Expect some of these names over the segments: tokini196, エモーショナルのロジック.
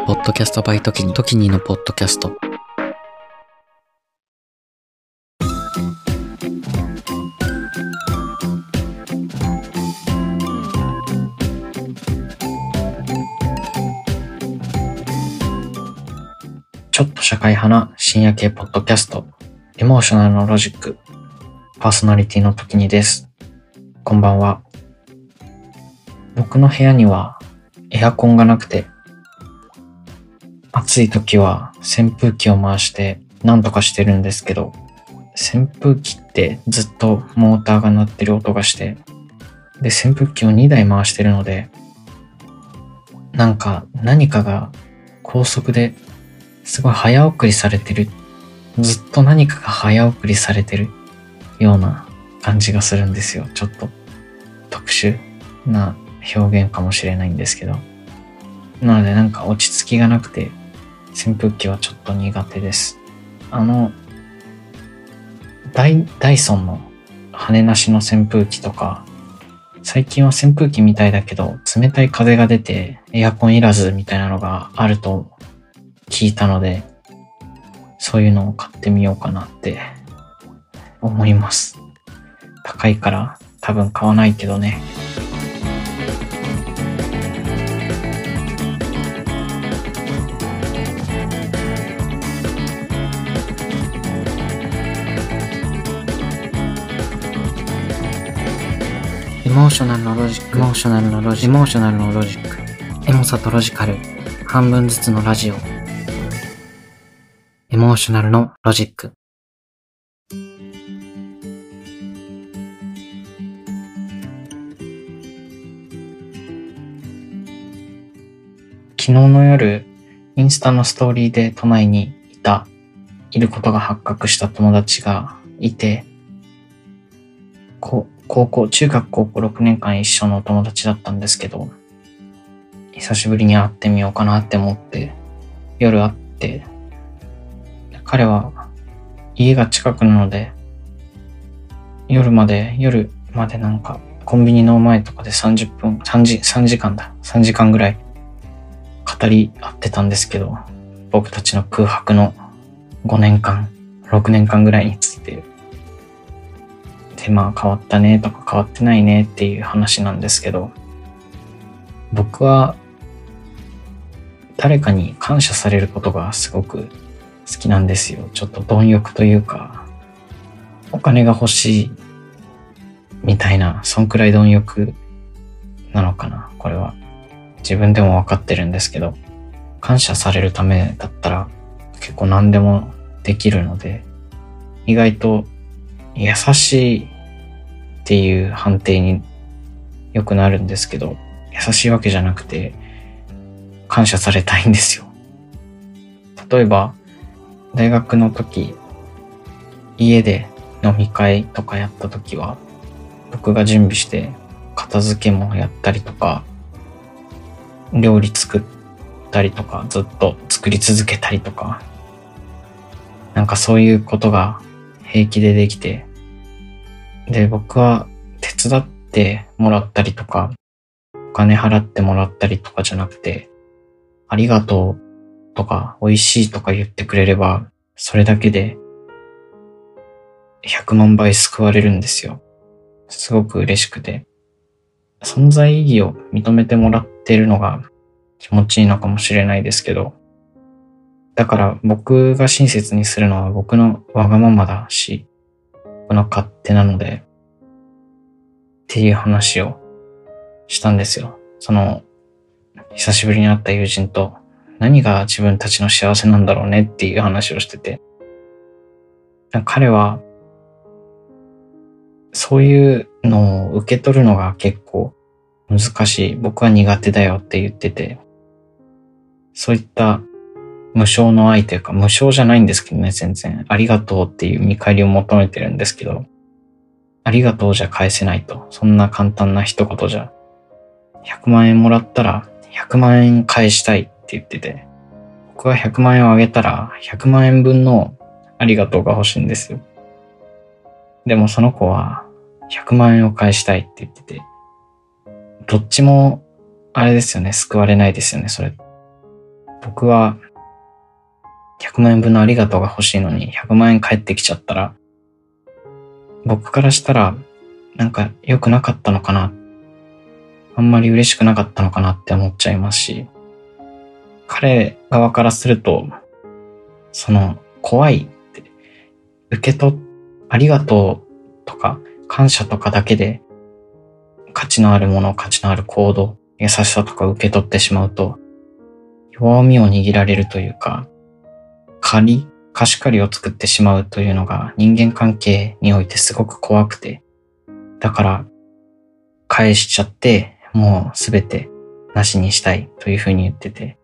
。ポッドキャストバイトキニ、トキニのポッドキャスト。ちょっと社会派な深夜系ポッドキャスト、エモーショナルのロジック、パーソナリティのトキニです。こんばんは。僕の部屋にはエアコンがなくて、暑い時は扇風機を回して何とかしてるんですけど、扇風機ってずっとモーターが鳴ってる音がして、で扇風機を2台回してるので、なんか何かが高速ですごい早送りされてる、ずっと何かが早送りされてるような感じがするんですよ。ちょっと特殊な表現かもしれないんですけど、なのでなんか落ち着きがなくて扇風機はちょっと苦手です。ダイソンの羽なしの扇風機とか、最近は扇風機みたいだけど冷たい風が出てエアコンいらずみたいなのがあると聞いたので、そういうのを買ってみようかなって思います。高いから多分買わないけどね。エモーショナルのロジック。エモさとロジカル、半分ずつのラジオ。エモーショナルのロジック。昨日の夜、インスタのストーリーで都内にいることが発覚した友達がいて、中学高校6年間一緒の友達だったんですけど、久しぶりに会ってみようかなって思って、夜会って、彼は家が近くなので、夜までなんかコンビニの前とかで3時間ぐらい語り合ってたんですけど、僕たちの空白の6年間ぐらいについて、でまあ変わったねとか変わってないねっていう話なんですけど、僕は誰かに感謝されることがすごく好きなんですよ。ちょっと貪欲というか、お金が欲しいみたいな、そんくらい貪欲なのかな。これは自分でも分かってるんですけど、感謝されるためだったら結構何でもできるので、意外と優しいっていう判定によくなるんですけど、優しいわけじゃなくて感謝されたいんですよ。例えば大学の時、家で飲み会とかやった時は僕が準備して片付けもやったりとか、料理作ったりとか、ずっと作り続けたりとか、なんかそういうことが平気でできて、で僕は手伝ってもらったりとかお金払ってもらったりとかじゃなくて、ありがとうとかおいしいとか言ってくれれば、それだけで100万倍救われるんですよ。すごく嬉しくて、存在意義を認めてもらってるのが気持ちいいのかもしれないですけど、だから僕が親切にするのは僕のわがままだし、僕の勝手なので、っていう話をしたんですよ。その、久しぶりに会った友人と、何が自分たちの幸せなんだろうねっていう話をしてて、彼は、そういうのを受け取るのが結構難しい。僕は苦手だよって言ってて、そういった、無償の愛というか、無償じゃないんですけどね、全然。ありがとうっていう見返りを求めてるんですけど、ありがとうじゃ返せないと。そんな簡単な一言じゃ。100万円もらったら、100万円返したいって言ってて、僕は100万円をあげたら、100万円分のありがとうが欲しいんですよ。でもその子は、100万円を返したいって言ってて、どっちも、あれですよね、救われないですよね、それ。僕は100万円分のありがとうが欲しいのに100万円返ってきちゃったら、僕からしたらなんか良くなかったのかな、あんまり嬉しくなかったのかなって思っちゃいますし、彼側からするとその怖いって受け取っ、ありがとうとか感謝とかだけで価値のあるもの、価値のある行動、優しさとか受け取ってしまうと弱みを握られるというか、貸し借りを作ってしまうというのが人間関係においてすごく怖くて、だから返しちゃってもうすべてなしにしたいというふうに言ってて、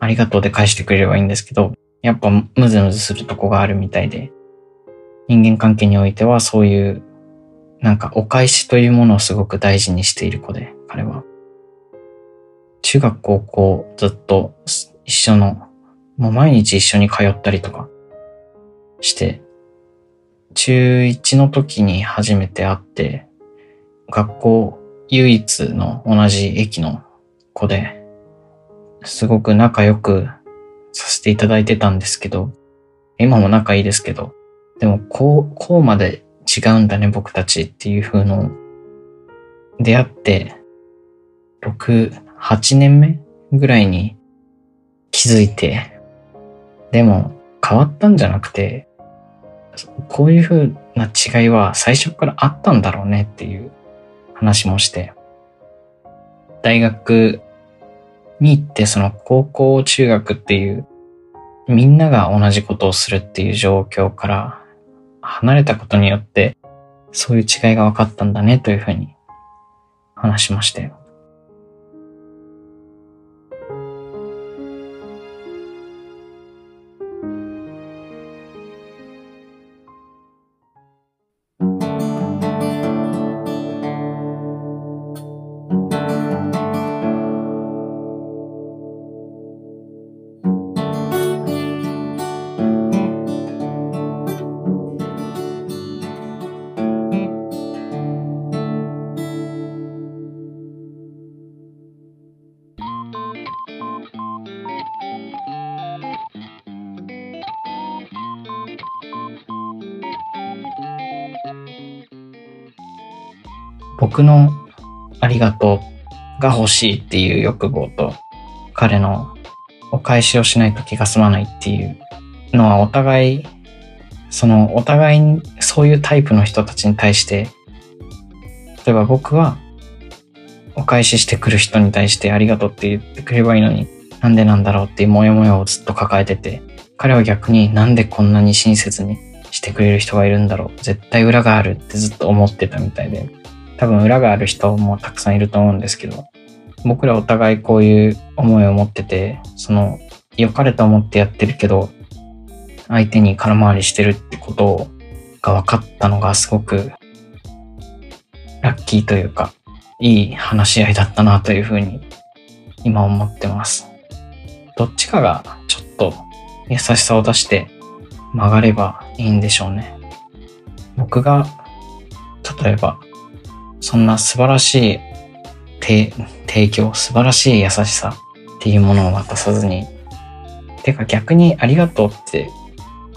ありがとうで返してくれればいいんですけど、やっぱムズムズするとこがあるみたいで、人間関係においてはそういうなんかお返しというものをすごく大事にしている子で、彼は中学高校ずっと一緒の、もう毎日一緒に通ったりとかして、中1の時に初めて会って、学校唯一の同じ駅の子ですごく仲良くさせていただいてたんですけど、今も仲いいですけど、でもこうまで違うんだね僕たちっていう風の、出会って8年目ぐらいに気づいて、でも変わったんじゃなくて、こういう風な違いは最初からあったんだろうねっていう話もして、大学に行ってその高校中学っていうみんなが同じことをするっていう状況から離れたことによって、そういう違いが分かったんだねというふうに話しましたよ。僕のありがとうが欲しいっていう欲望と、彼のお返しをしないと気が済まないっていうのは、お互いにそういうタイプの人たちに対して、例えば僕はお返ししてくる人に対してありがとうって言ってくればいいのに、なんでなんだろうっていうモヤモヤをずっと抱えてて、彼は逆になんでこんなに親切にしてくれる人がいるんだろう、絶対裏があるってずっと思ってたみたいで、多分裏がある人もたくさんいると思うんですけど、僕らお互いこういう思いを持ってて、その良かれと思ってやってるけど相手に空回りしてるってことが分かったのがすごくラッキーというか、いい話し合いだったなというふうに今思ってます。どっちかがちょっと優しさを出して曲がればいいんでしょうね。僕が例えばそんな素晴らしい提供、素晴らしい優しさっていうものを渡さずに、てか逆にありがとうって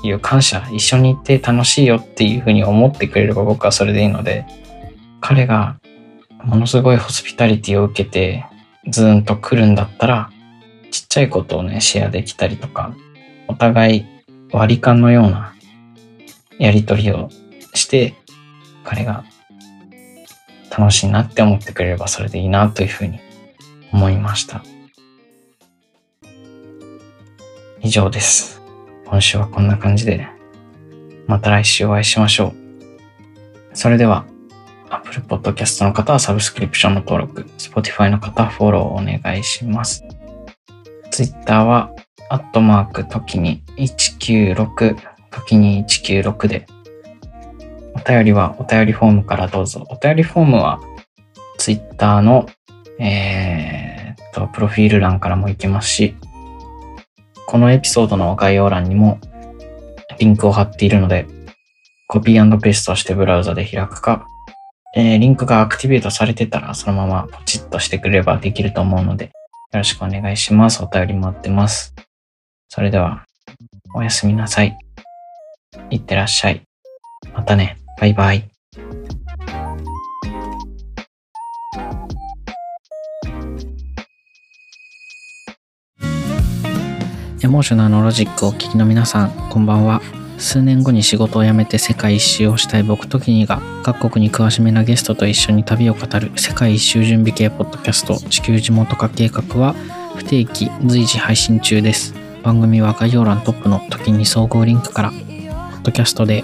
いう感謝、一緒にいて楽しいよっていうふうに思ってくれれば僕はそれでいいので、彼がものすごいホスピタリティを受けてずーんと来るんだったら、ちっちゃいことをねシェアできたりとか、お互い割り勘のようなやり取りをして、彼が楽しいなって思ってくれればそれでいいなというふうに思いました。以上です。今週はこんな感じで、また来週お会いしましょう。それでは、Apple Podcast の方はサブスクリプションの登録、Spotify の方はフォローお願いします。Twitter は、@時に196、時に196で、お便りはお便りフォームからどうぞ。お便りフォームはツイッターの、プロフィール欄からも行けますし、このエピソードの概要欄にもリンクを貼っているので、コピー&ペーストしてブラウザで開くか、リンクがアクティベートされてたらそのままポチッとしてくれればできると思うので、よろしくお願いします。お便り待ってます。それでは、おやすみなさい。いってらっしゃい。またね。バイバイ。エモーショナルのロジックをお聞きの皆さん、こんばんは。数年後に仕事を辞めて世界一周をしたい僕とキニが、各国に詳しめなゲストと一緒に旅を語る世界一周準備系ポッドキャスト、地球地元化計画は不定期随時配信中です。番組は概要欄トップの時に総合リンクから。ポッドキャストで